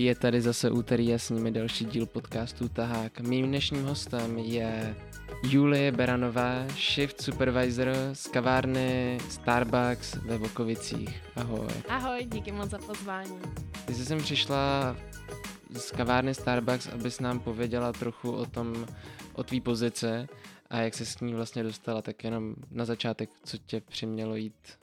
Je tady zase úterý a s nimi další díl podcastu Tahák. Mým dnešním hostem je Julie Beranová, shift supervisor z kavárny Starbucks ve Vokovicích. Ahoj. Ahoj, díky moc za pozvání. Ty jsi sem přišla z kavárny Starbucks, abys nám pověděla trochu o tvý pozici a jak se s ní vlastně dostala. Tak jenom na začátek, co tě přimělo jít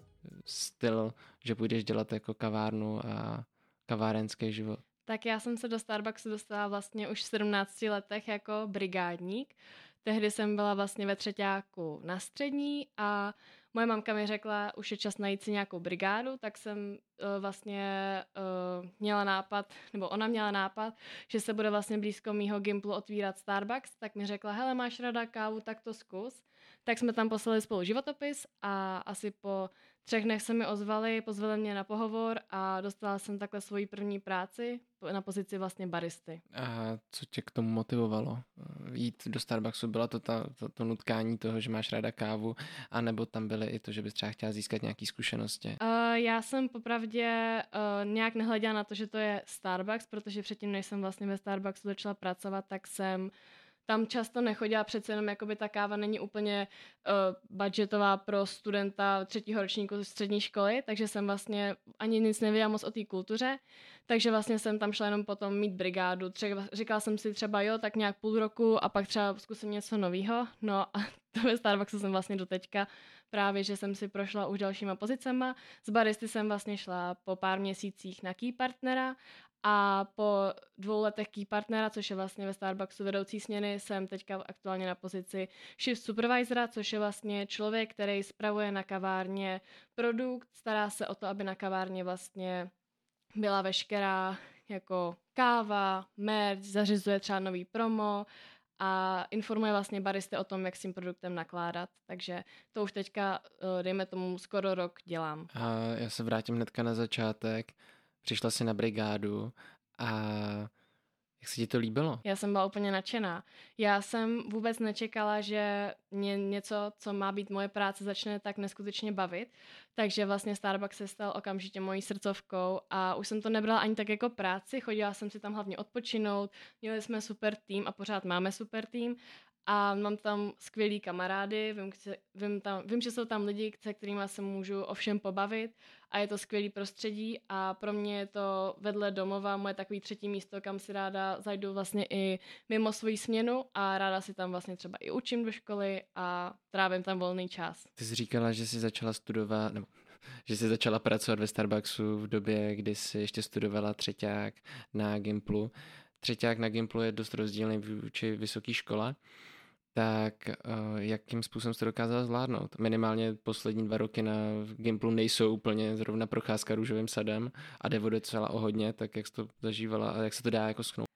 styl, že půjdeš dělat jako kavárnu a kavárenský život? Tak já jsem se do Starbucksu dostala vlastně už v 17 letech jako brigádník. Tehdy jsem byla vlastně ve třeťáku na střední a moje mamka mi řekla, už je čas najít si nějakou brigádu, tak jsem vlastně měla nápad, nebo ona měla nápad, že se bude vlastně blízko mýho gymplu otvírat Starbucks, tak mi řekla, hele, máš rada kávu, tak to zkus. Tak jsme tam poslali spolu životopis a asi po 3 dnech se mi ozvali, pozvali mě na pohovor a dostala jsem takhle svoji první práci na pozici vlastně baristy. A co tě k tomu motivovalo? Jít do Starbucksu, byla to to nutkání toho, že máš ráda kávu, anebo tam byly i to, že bys třeba chtěla získat nějaké zkušenosti? Já jsem popravdě nějak nehleděla na to, že to je Starbucks, protože předtím, než jsem vlastně ve Starbucksu začala pracovat, tak jsem tam často nechodila, přece jenom jakoby ta káva není úplně budgetová pro studenta 3. ročníku střední školy, takže jsem vlastně ani nic nevěděla moc o té kultuře, takže vlastně jsem tam šla jenom potom mít brigádu. Říkala jsem si třeba jo, tak nějak půl roku a pak třeba zkusím něco novýho. No a to ve Starbucksu jsem vlastně doteďka, právě že jsem si prošla už dalšíma pozicema. Z baristy jsem vlastně šla po pár měsících na key partnera a po 2 letech key partnera, což je vlastně ve Starbucksu vedoucí směny, jsem teďka aktuálně na pozici shift supervisora, což je vlastně člověk, který spravuje na kavárně produkt, stará se o to, aby na kavárně vlastně byla veškerá jako káva, merch, zařizuje třeba nový promo a informuje vlastně baristy o tom, jak s tím produktem nakládat. Takže to už teďka, dejme tomu, skoro rok dělám. A já se vrátím hnedka na začátek. Přišla jsi na brigádu a jak se ti to líbilo? Já jsem byla úplně nadšená. Já jsem vůbec nečekala, že mě něco, co má být moje práce, začne tak neskutečně bavit. Takže vlastně Starbucks se stal okamžitě mojí srdcovkou a už jsem to nebrala ani tak jako práci. Chodila jsem si tam hlavně odpočinout, měli jsme super tým a pořád máme super tým. A mám tam skvělý kamarády, vím, že jsou tam lidi, se kterými se můžu o všem pobavit a je to skvělý prostředí a pro mě je to vedle domova moje takové 3. místo, kam si ráda zajdu vlastně i mimo svoji směnu a ráda si tam vlastně třeba i učím do školy a trávím tam volný čas. Ty jsi říkala, že jsi začala studovat, nebo že jsi začala pracovat ve Starbucksu v době, kdy jsi ještě studovala třeťák na Gimplu. Třeťák na Gimplu je dost rozdílný vůči vysoké škole. Tak jakým způsobem jste dokázala zvládnout? Minimálně poslední 2 roky na Gimplu nejsou úplně zrovna procházka růžovým sadem a jde o docela o hodně, tak jak jsi to zažívala a jak se to dá jako schnout?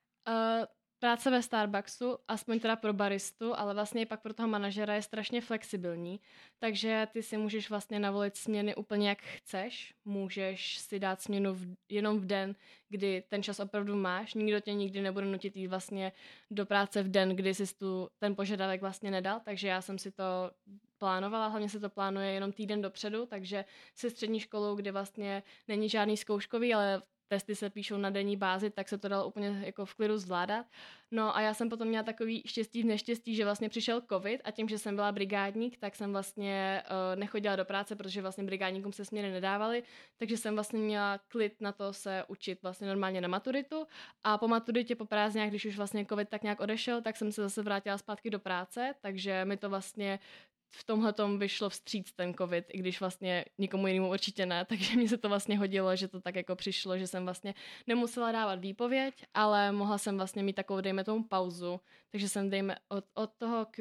Práce ve Starbucksu, aspoň teda pro baristu, ale vlastně i pak pro toho manažera je strašně flexibilní, takže ty si můžeš vlastně navolit směny úplně jak chceš, můžeš si dát směnu jenom v den, kdy ten čas opravdu máš, nikdo tě nikdy nebude nutit jít vlastně do práce v den, kdy jsi ten požadavek vlastně nedal, takže já jsem si to plánovala, hlavně se to plánuje jenom týden dopředu, takže se střední školou, kde vlastně není žádný zkouškový, ale testy se píšou na denní bázi, tak se to dalo úplně jako v klidu zvládat. No a já jsem potom měla takový štěstí v neštěstí, že vlastně přišel covid a tím, že jsem byla brigádník, tak jsem vlastně nechodila do práce, protože vlastně brigádníkům se směny nedávaly, takže jsem vlastně měla klid na to se učit vlastně normálně na maturitu a po maturitě po prázdninách, když už vlastně covid tak nějak odešel, tak jsem se zase vrátila zpátky do práce, takže mi to vlastně v tomhletom vyšlo vstříc ten covid, i když vlastně nikomu jinému určitě ne, takže mi se to vlastně hodilo, že to tak jako přišlo, že jsem vlastně nemusela dávat výpověď, ale mohla jsem vlastně mít takovou, dejme tomu, pauzu, takže jsem od toho k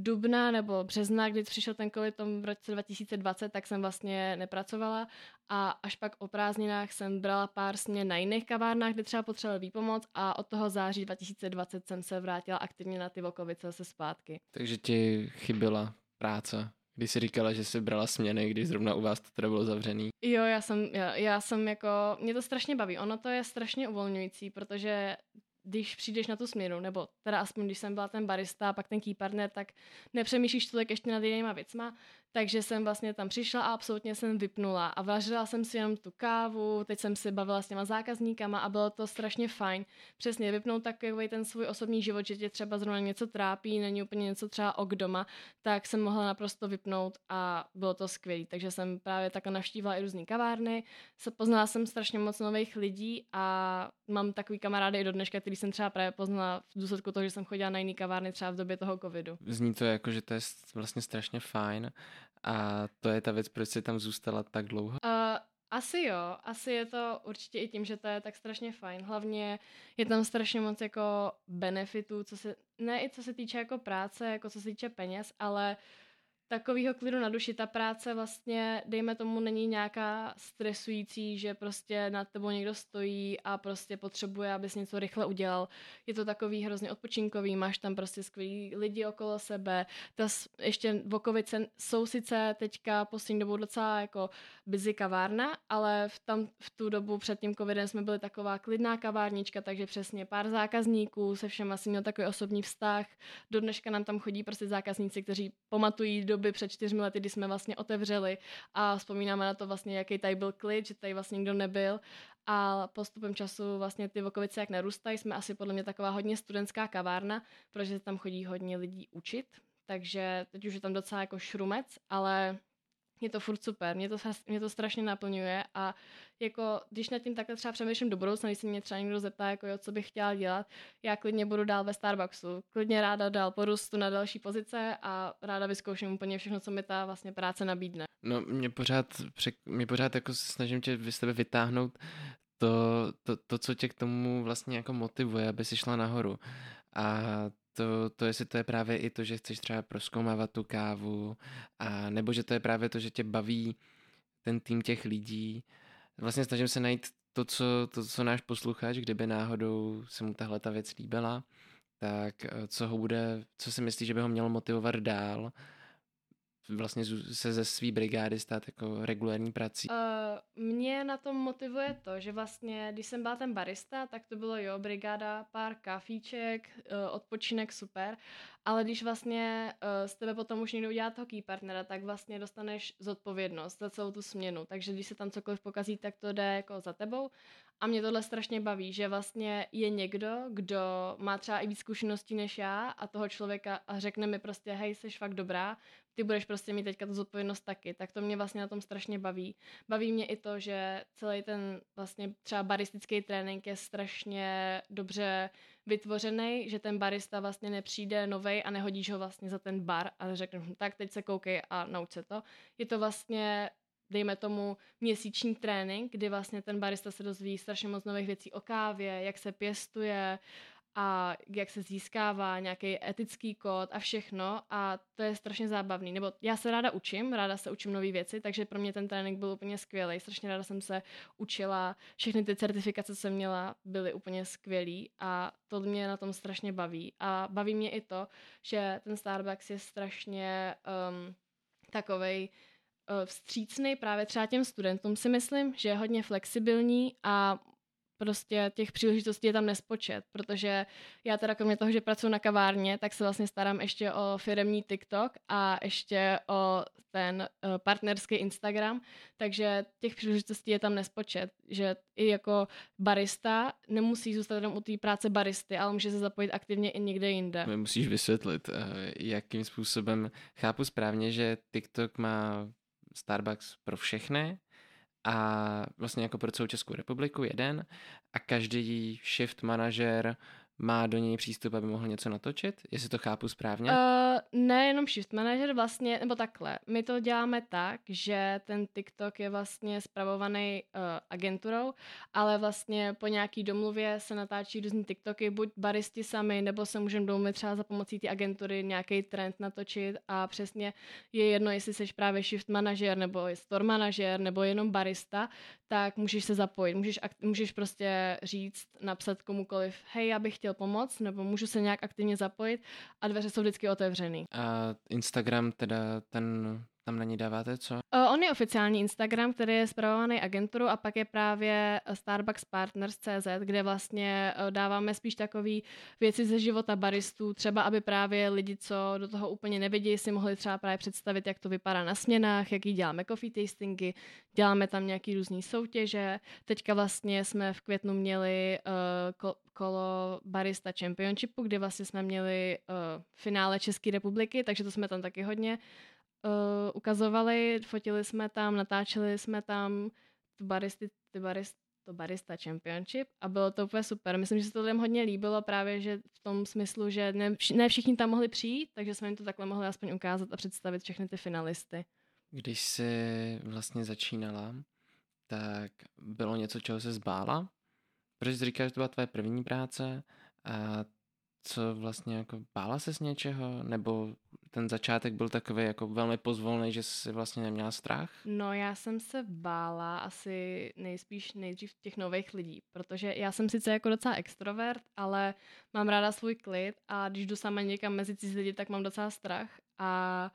dubna nebo března, kdy přišel ten covid v roce 2020, tak jsem vlastně nepracovala a až pak o prázdninách jsem brala pár směn na jiných kavárnách, kde třeba potřebovala výpomoc a od toho září 2020 jsem se vrátila aktivně na ty Vokovice zase zpátky. Takže ti chyběla práce, když jsi říkala, že jsi brala směny, když zrovna u vás to teda bylo zavřený. Jo, já jsem jako, mě to strašně baví, ono to je strašně uvolňující, protože když přijdeš na tu směnu, nebo teda aspoň když jsem byla ten barista a pak ten key partner, tak nepřemýšlíš tolik ještě nad jinýma věcma. Takže jsem vlastně tam přišla a absolutně jsem vypnula a vařila jsem si jenom tu kávu, teď jsem si bavila s těma zákazníkama a bylo to strašně fajn. Přesně vypnout takový ten svůj osobní život, že tě třeba zrovna něco trápí, není úplně něco třeba ok doma, tak jsem mohla naprosto vypnout a bylo to skvělé. Takže jsem právě takhle navštívila i různý kavárny, poznala jsem strašně moc nových lidí a mám takový kamarády i do dneška, který jsem třeba právě poznala v důsledku toho, že jsem chodila na jiný kavárny třeba v době toho covidu. Zní to jako, že to je vlastně strašně fajn. A to je ta věc, proč jsi tam zůstala tak dlouho? Asi jo, asi je to určitě i tím, že to je tak strašně fajn. Hlavně je tam strašně moc jako benefitů, ne i co se týče jako práce, jako co se týče peněz, ale takovýho klidu na duši. Ta práce vlastně, dejme tomu, není nějaká stresující, že prostě nad tebou někdo stojí a prostě potřebuje, abys něco rychle udělal. Je to takový hrozně odpočinkový, máš tam prostě skvělý lidi okolo sebe. Ještě Vokovice jsou sice teďka poslední dobou docela jako busy kavárna, ale v tu dobu před tím covidem jsme byli taková klidná kavárnička, takže přesně pár zákazníků, se všema si měl takový osobní vztah. Do dneška nám tam chodí prostě zákazníci, kteří pamatují doby před 4 lety, kdy jsme vlastně otevřeli a vzpomínáme na to vlastně, jaký tady byl klid, že tady vlastně nikdo nebyl a postupem času vlastně ty Vokovice jak narůstají, jsme asi podle mě taková hodně studentská kavárna, protože tam chodí hodně lidí učit, takže teď už je tam docela jako šrumec, ale je to furt super, mě to strašně naplňuje a jako když nad tím takhle třeba přemýšlím do budoucna, když se mě třeba někdo zeptá, jako jo, co bych chtěla dělat, já klidně budu dál ve Starbucksu, klidně ráda dál porustu na další pozice a ráda vyzkouším úplně všechno, co mi ta vlastně práce nabídne. No mě pořád jako snažím tě z tebe vytáhnout to, co tě k tomu vlastně jako motivuje, aby si šla nahoru a to jestli to je právě i to, že chceš třeba prozkoumávat tu kávu, a nebo že to je právě to, že tě baví ten tým těch lidí. Vlastně snažím se najít to, co náš posluchač, kdyby náhodou se mu tahle ta věc líbila, tak co si myslí, že by ho mělo motivovat dál, vlastně se ze své brigády stát jako regulární prací? Mě na tom motivuje to, že vlastně, když jsem byla ten barista, tak to bylo jo, brigáda, pár kafíček, odpočinek, super, ale když vlastně z tebe potom už někdo udělá toho key partnera, tak vlastně dostaneš zodpovědnost za celou tu směnu, takže když se tam cokoliv pokazí, tak to jde jako za tebou. A mě tohle strašně baví, že vlastně je někdo, kdo má třeba i víc zkušeností než já a toho člověka a řekne mi prostě, hej, jsi fakt dobrá, ty budeš prostě mít teďka tu zodpovědnost taky, tak to mě vlastně na tom strašně baví. Baví mě i to, že celý ten vlastně třeba baristický trénink je strašně dobře vytvořený, že ten barista vlastně nepřijde novej a nehodíš ho vlastně za ten bar a řekne, tak teď se koukej a nauč se to. Je to vlastně dejme tomu měsíční trénink, kdy vlastně ten barista se dozví strašně moc nových věcí o kávě, jak se pěstuje a jak se získává nějaký etický kód a všechno a to je strašně zábavný. Nebo já se ráda se učím nové věci, takže pro mě ten trénink byl úplně skvělý. Strašně ráda jsem se učila, všechny ty certifikace, co jsem měla, byly úplně skvělý a to mě na tom strašně baví. A baví mě i to, že ten Starbucks je strašně takovej vstřícnej právě třeba těm studentům, si myslím, že je hodně flexibilní a prostě těch příležitostí je tam nespočet, protože já teda kromě toho, že pracuji na kavárně, tak se vlastně starám ještě o firemní TikTok a ještě o ten partnerský Instagram, takže těch příležitostí je tam nespočet, že i jako barista nemusí zůstat jenom u té práce baristy, ale může se zapojit aktivně i někde jinde. Musíš vysvětlit, jakým způsobem, chápu správně, že TikTok má Starbucks pro všechny a vlastně jako pro celou Českou republiku jeden a každý shift manažer má do něj přístup, aby mohl něco natočit, jestli to chápu správně? Nejenom shift manažer vlastně, nebo takhle, my to děláme tak, že ten TikTok je vlastně spravovaný agenturou, ale vlastně po nějaký domluvě se natáčí různý TikToky, buď baristi sami, nebo se můžeme domluvit třeba za pomocí té agentury nějaký trend natočit a přesně je jedno, jestli jsi právě shift manažer, nebo store manažer, nebo jenom barista, tak můžeš se zapojit, můžeš prostě říct, napsat komukoliv, hej, já bych chtěl pomoct, nebo můžu se nějak aktivně zapojit a dveře jsou vždycky otevřený. A Instagram teda ten tam na ní dáváte, co? On je oficiální Instagram, který je spravovaný agenturou, a pak je právě StarbucksPartners.cz, kde vlastně dáváme spíš takové věci ze života baristů, třeba aby právě lidi, co do toho úplně nevidí, si mohli třeba právě představit, jak to vypadá na směnách, jaký děláme coffee tastingy, děláme tam nějaký různý soutěže. Teďka vlastně jsme v květnu měli kolo Barista Championshipu, kde vlastně jsme měli finále České republiky, takže to jsme tam taky hodně ukazovali, fotili jsme tam, natáčeli jsme tam to Barista Championship a bylo to úplně super. Myslím, že se to lidem hodně líbilo právě, že v tom smyslu, že ne všichni tam mohli přijít, takže jsme jim to takhle mohli aspoň ukázat a představit všechny ty finalisty. Když jsi vlastně začínala, tak bylo něco, čeho se zbála? Protože jsi říkala, že to byla tvoje první práce a co vlastně, jako bála ses něčeho? Nebo ten začátek byl takový jako velmi pozvolný, že jsi vlastně neměla strach? No já jsem se bála asi nejdřív těch nových lidí, protože já jsem sice jako docela extrovert, ale mám ráda svůj klid a když jdu sama někam mezi cizí lidi, tak mám docela strach a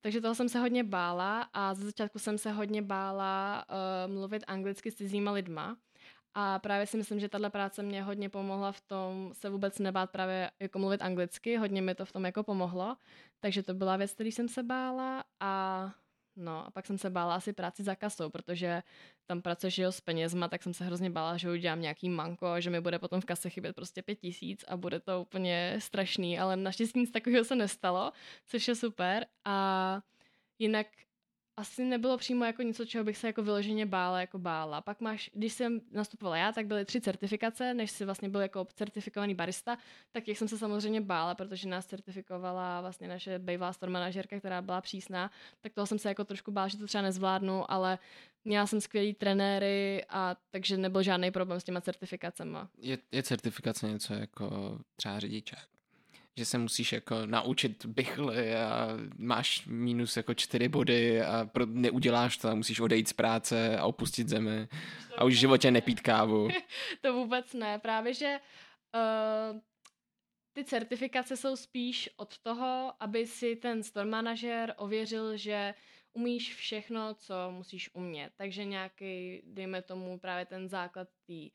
takže toho jsem se hodně bála a ze začátku jsem se hodně bála mluvit anglicky s cizíma lidma. A právě si myslím, že tahle práce mě hodně pomohla v tom se vůbec nebát právě jako mluvit anglicky, hodně mi to v tom jako pomohlo, takže to byla věc, který jsem se bála a pak jsem se bála asi práci za kasou, protože tam pracuješ s penězma, tak jsem se hrozně bála, že udělám nějaký manko, že mi bude potom v kase chybět prostě 5 000 a bude to úplně strašný, ale naštěstí nic takového se nestalo, což je super a jinak asi nebylo přímo jako něco, čeho bych se jako vyloženě bála. Pak máš, když jsem nastupovala já, tak byly 3 certifikace, než si vlastně byl jako certifikovaný barista, tak jak jsem se samozřejmě bála, protože nás certifikovala vlastně naše bývalá store manažerka, která byla přísná, tak toho jsem se jako trošku bála, že to třeba nezvládnu, ale měla jsem skvělý trenéry a takže nebyl žádný problém s těma certifikacema. Je certifikace něco jako třeba řidičák? Že se musíš jako naučit bychly a máš minus jako 4 body a neuděláš to a musíš odejít z práce a opustit zemi a už v životě nepít kávu. To vůbec ne, právě že ty certifikace jsou spíš od toho, aby si ten store manažer ověřil, že umíš všechno, co musíš umět. Takže nějaký, dejme tomu právě ten základ tý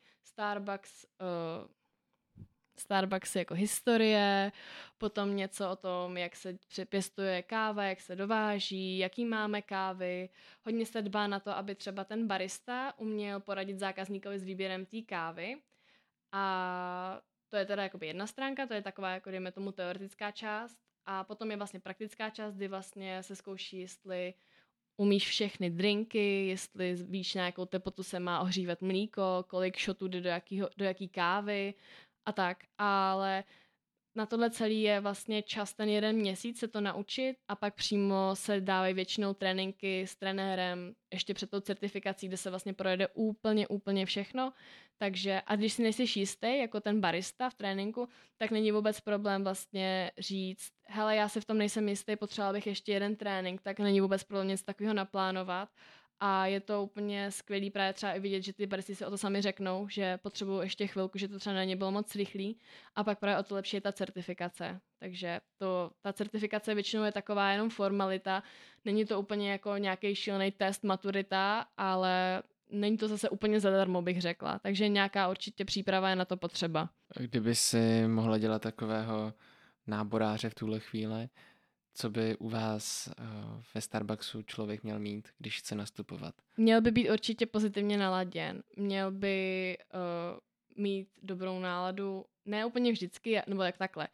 Starbucks jako historie, potom něco o tom, jak se pěstuje káva, jak se dováží, jaký máme kávy. Hodně se dbá na to, aby třeba ten barista uměl poradit zákazníkovi s výběrem té kávy. A to je teda jakoby jedna stránka, to je taková, jako dejme tomu, teoretická část. A potom je vlastně praktická část, kdy vlastně se zkouší, jestli umíš všechny drinky, jestli víš, na jakou teplotu se má ohřívat mlíko, kolik shotů jde do jaký kávy, a tak, ale na tohle celý je vlastně čas ten 1 měsíc se to naučit a pak přímo se dávají většinou tréninky s trenérem ještě před tou certifikací, kde se vlastně projede úplně všechno, takže a když si nejsiš jistý, jako ten barista v tréninku, tak není vůbec problém vlastně říct, hele, já se v tom nejsem jistý, potřeboval bych ještě 1 trénink, tak není vůbec problém nic takového naplánovat. A je to úplně skvělý právě třeba i vidět, že ty baristy si o to sami řeknou, že potřebují ještě chvilku, že to třeba na ně bylo moc rychlý. A pak právě o to lepší je ta certifikace. Takže ta certifikace většinou je taková jenom formalita. Není to úplně jako nějaký šílený test, maturita, ale není to zase úplně zadarmo, bych řekla. Takže nějaká určitě příprava je na to potřeba. Kdyby si mohla dělat takového náboráře v tuhle chvíli, co by u vás ve Starbucksu člověk měl mít, když chce nastupovat? Měl by být určitě pozitivně naladěn. Měl by mít dobrou náladu, ne úplně vždycky, nebo jak takhle.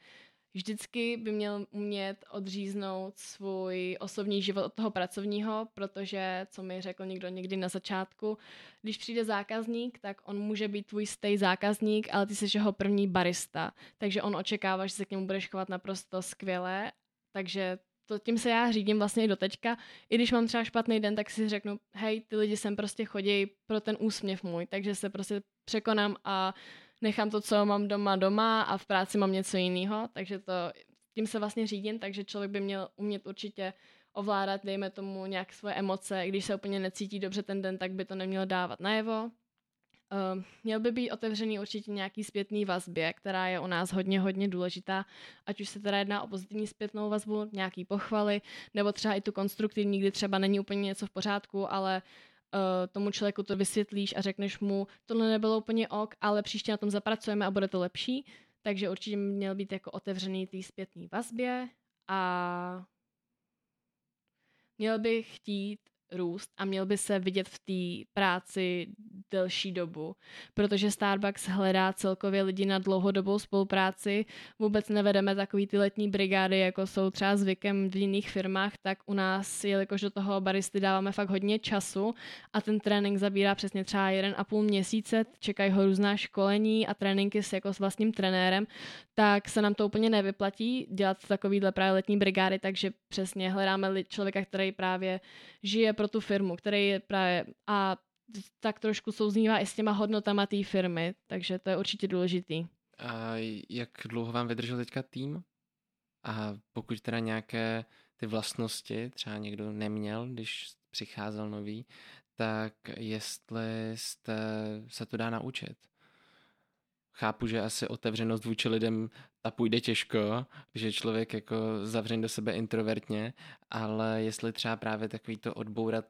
Vždycky by měl umět odříznout svůj osobní život od toho pracovního, protože, co mi řekl někdo někdy na začátku, když přijde zákazník, tak on může být tvůj stejný zákazník, ale ty jsi jeho první barista. Takže on očekává, že se k němu budeš chovat naprosto skvěle. Takže tím se já řídím vlastně i doteďka. I když mám třeba špatný den, tak si řeknu, hej, ty lidi sem prostě chodí pro ten úsměv můj, takže se prostě překonám a nechám to, co mám doma a v práci mám něco jiného. Takže tím se vlastně řídím, takže člověk by měl umět určitě ovládat, dejme tomu, nějak svoje emoce. Když se úplně necítí dobře ten den, tak by to nemělo dávat najevo. Měl by být otevřený určitě nějaký zpětný vazbě, která je u nás hodně důležitá, ať už se teda jedná o pozitivní zpětnou vazbu, nějaký pochvaly, nebo třeba i tu konstruktivní, kdy třeba není úplně něco v pořádku, ale tomu člověku to vysvětlíš a řekneš mu, tohle nebylo úplně ok, ale příště na tom zapracujeme a bude to lepší. Takže určitě měl být jako otevřený té zpětné vazbě a měl by chtít růst a měl by se vidět v té práci delší dobu, protože Starbucks hledá celkově lidi na dlouhodobou spolupráci. Vůbec nevedeme takový ty letní brigády, jako jsou třeba zvykem v jiných firmách, tak u nás, jelikož do toho baristy dáváme fakt hodně času a ten trénink zabírá přesně třeba 1,5 měsíce, čekají ho různá školení a tréninky jako s vlastním trenérem, tak se nám to úplně nevyplatí dělat takovýhle právě letní brigády, takže přesně hledáme člověka, který právě žije pro tu firmu, který je právě a tak trošku souznívá i s těma hodnotama té firmy, takže to je určitě důležitý. A jak dlouho vám vydržel teďka tým? A pokud teda nějaké ty vlastnosti třeba někdo neměl, když přicházel nový, tak jestli jste, se to dá naučit? Chápu, že asi otevřenost vůči lidem ta půjde těžko, že člověk jako zavřen do sebe introvertně, ale jestli třeba právě takový to odbourat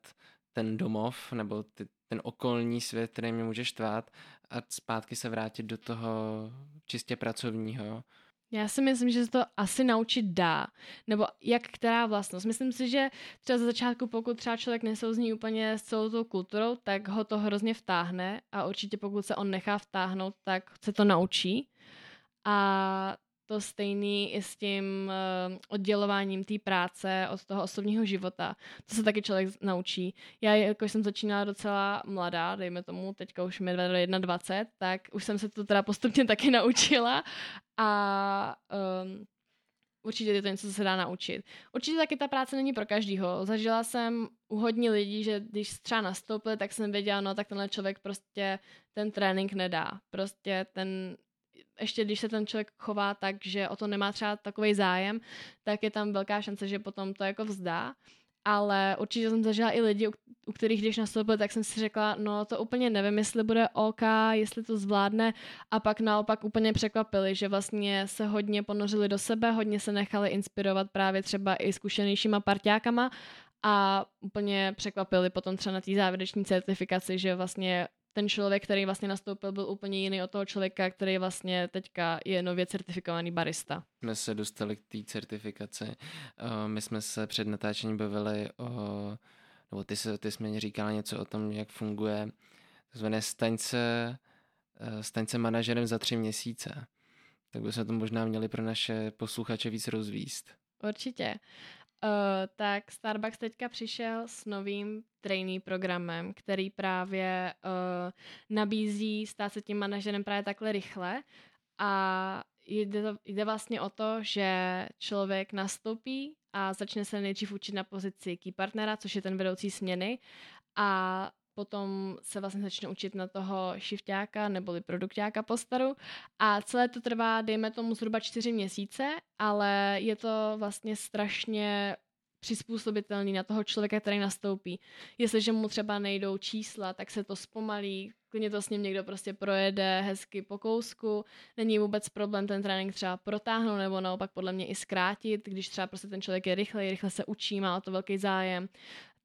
ten domov nebo ten okolní svět, který mě může štvát a zpátky se vrátit do toho čistě pracovního. Já si myslím, že se to asi naučit dá, nebo jak která vlastnost. Myslím si, že třeba za začátku, pokud třeba člověk nesouzní úplně s celou tou kulturou, tak ho to hrozně vtáhne a určitě pokud se on nechá vtáhnout, tak se to naučí. A to stejný i s tím oddělováním té práce od toho osobního života. To se taky člověk naučí. Já, jakož jsem začínala docela mladá, dejme tomu, teďka už mi 21, tak už jsem se to teda postupně taky naučila a určitě je to něco, co se dá naučit. Určitě taky ta práce není pro každýho. Zažila jsem u hodně lidí, že když třeba nastoupili, tak jsem věděla, no tak tenhle člověk prostě ten trénink nedá. Prostě ten ještě když se ten člověk chová tak, že o to nemá třeba takovej zájem, tak je tam velká šance, že potom to jako vzdá. Ale určitě jsem zažila i lidi, u kterých když nastoupil, tak jsem si řekla, no to úplně nevím, jestli bude OK, jestli to zvládne. A pak naopak úplně překvapili, že vlastně se hodně ponořili do sebe, hodně se nechali inspirovat právě třeba i zkušenějšíma parťákama a úplně překvapili potom třeba na té závěrečné certifikaci, že vlastně ten člověk, který vlastně nastoupil, byl úplně jiný od toho člověka, který vlastně teďka je nově certifikovaný barista. My se dostali k té certifikaci. My jsme se před natáčením bavili o, nebo ty jsi mi říkala něco o tom, jak funguje takzvané staň se manažerem za 3 měsíce. Tak bychom to možná měli pro naše posluchače víc rozvíst. Určitě. Tak Starbucks teďka přišel s novým trainee programem, který právě nabízí stát se tím manažerem právě takhle rychle a jde vlastně o to, že člověk nastoupí a začne se nejdřív učit na pozici key partnera, což je ten vedoucí směny a potom se vlastně začne učit na toho shiftáka neboli produktáka po staru a celé to trvá, dejme tomu, zhruba 4 měsíce, ale je to vlastně strašně přizpůsobitelný na toho člověka, který nastoupí. Jestliže mu třeba nejdou čísla, tak se to zpomalí, klidně to s ním někdo prostě projede hezky po kousku, není vůbec problém ten trénink třeba protáhnout nebo naopak podle mě i zkrátit, když třeba prostě ten člověk je rychle se učí, má o to velký zájem.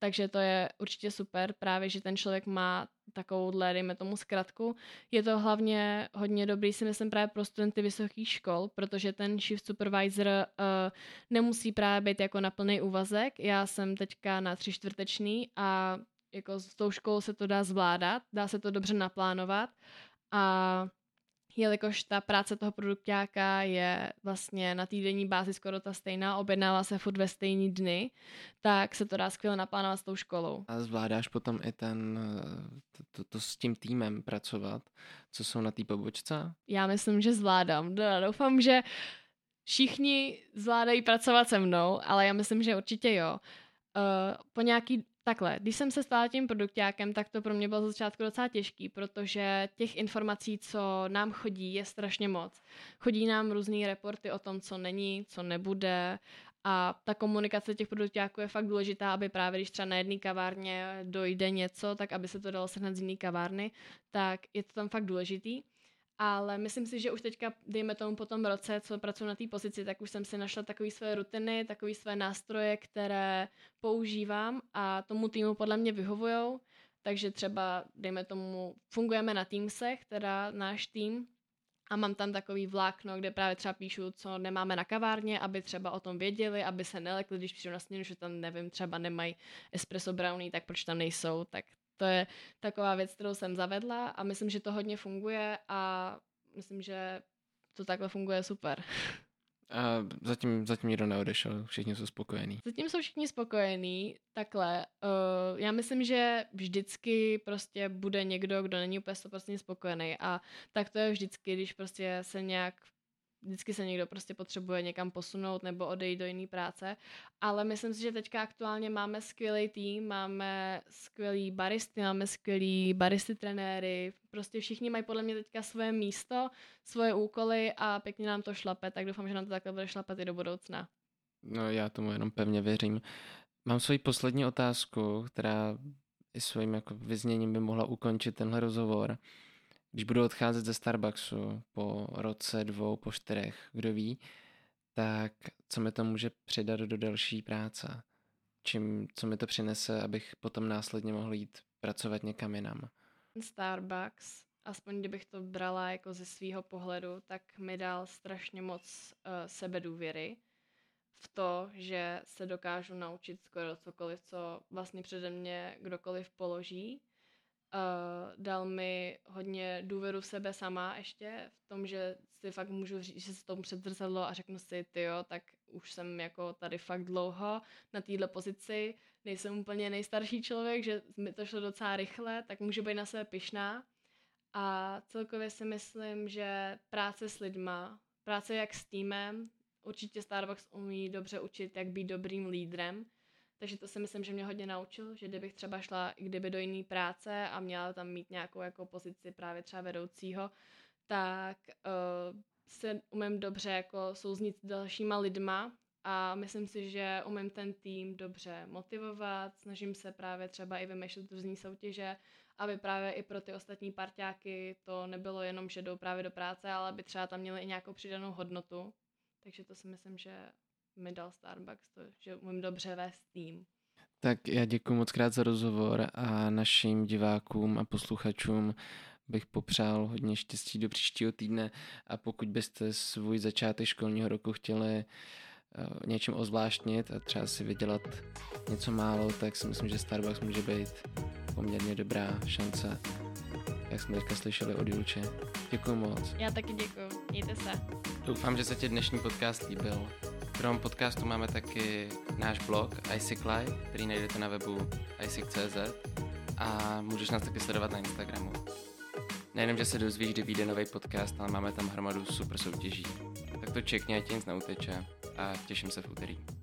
Takže to je určitě super, právě, že ten člověk má takovouhle, dejme tomu, zkratku. Je to hlavně hodně dobrý, si myslím, právě pro studenty vysokých škol, protože ten shift supervisor nemusí právě být jako na plný úvazek. Já jsem teďka na 3/4 a jako s tou školou se to dá zvládat, dá se to dobře naplánovat a jelikož ta práce toho produktáka je vlastně na týdenní bázi skoro ta stejná, objednává se furt ve stejný dny, tak se to dá skvěle naplánovat s tou školou. A zvládáš potom i to s tím týmem pracovat, co jsou na té pobočce? Já myslím, že zvládám. Doufám, že všichni zvládají pracovat se mnou, ale já myslím, že určitě jo. Takhle, když jsem se stala tím produktákem, tak to pro mě bylo začátku docela těžký, protože těch informací, co nám chodí, je strašně moc. Chodí nám různý reporty o tom, co není, co nebude, A ta komunikace těch produktáků je fakt důležitá, aby právě když třeba na jedné kavárně dojde něco, tak aby se to dalo sehnat z jiné kavárny, tak je to tam fakt důležitý. Ale myslím si, že už teďka, dejme tomu po tom roce, co pracuji na té pozici, tak už jsem si našla takové své rutiny, takové své nástroje, které používám a tomu týmu podle mě vyhovujou. Takže třeba, dejme tomu, fungujeme na Teamsech, teda náš tým, a mám tam takový vlákno, kde právě třeba píšu, co nemáme na kavárně, aby třeba o tom věděli, aby se nelekli, když přijdou na směnu, že tam, nevím, třeba nemají espresso brownie, tak proč tam nejsou, tak to je taková věc, kterou jsem zavedla a myslím, že to hodně funguje a myslím, že to takhle funguje super. A zatím nikdo neodešel, všichni jsou spokojení. Zatím jsou všichni spokojení, takhle. Já myslím, že vždycky prostě bude někdo, kdo není úplně 100% spokojený a tak to je vždycky, když prostě se nějak, vždycky se někdo prostě potřebuje někam posunout nebo odejít do jiné práce, ale myslím si, že teďka aktuálně máme skvělý tým, máme skvělý baristy, máme skvělý baristy trenéry, prostě všichni mají podle mě teďka svoje místo, svoje úkoly a pěkně nám to šlape, tak doufám, že nám to takhle bude šlapat i do budoucna. No já tomu jenom pevně věřím. Mám svoji poslední otázku, která i svým jako vyzněním by mohla ukončit tenhle rozhovor. Když budu odcházet ze Starbucksu po roce, dvou, po 4, kdo ví, tak co mi to může přidat do další práce? Co mi to přinese, abych potom následně mohl jít pracovat někam jinam? Starbucks, aspoň kdybych to brala jako ze svýho pohledu, tak mi dal strašně moc sebedůvěry v to, že se dokážu naučit skoro cokoliv, co vlastně přede mě kdokoliv položí. Dal mi hodně důvěru v sebe sama ještě, v tom, že si fakt můžu říct, že se tomu předzrcadlo a řeknu si, tyjo, tak už jsem jako tady fakt dlouho na této pozici, nejsem úplně nejstarší člověk, že mi to šlo docela rychle, tak můžu být na sebe pyšná. A celkově si myslím, že práce s lidma, práce jak s týmem, určitě Starbucks umí dobře učit, jak být dobrým lídrem. Takže to si myslím, že mě hodně naučil, že kdybych třeba šla i kdyby do jiné práce a měla tam mít nějakou jako pozici právě třeba vedoucího, tak se umím dobře jako souznít s dalšíma lidma a myslím si, že umím ten tým dobře motivovat, snažím se právě třeba i vymýšlet různý soutěže, aby právě i pro ty ostatní parťáky to nebylo jenom, že jdou právě do práce, ale aby třeba tam měli i nějakou přidanou hodnotu. Takže to si myslím, že mi dal Starbucks to, že umím dobře vést tým. Tak já děkuji moc krát za rozhovor a našim divákům a posluchačům bych popřál hodně štěstí do příštího týdne a pokud byste svůj začátek školního roku chtěli něčím ozvláštnit a třeba si vydělat něco málo, tak si myslím, že Starbucks může být poměrně dobrá šance, jak jsme teďka slyšeli od Julče. Děkuji moc. Já taky děkuji. Mějte se. Doufám, že se ti dnešní podcast líbil. Krom podcastu máme taky náš blog iSickLive, který najdete na webu iSick.cz a můžeš nás taky sledovat na Instagramu. Nejenom, že se dozvíš, kdy vyjde nový podcast, ale máme tam hromadu super soutěží. Tak to čekni, ať ti nic neuteče a těším se v úterý.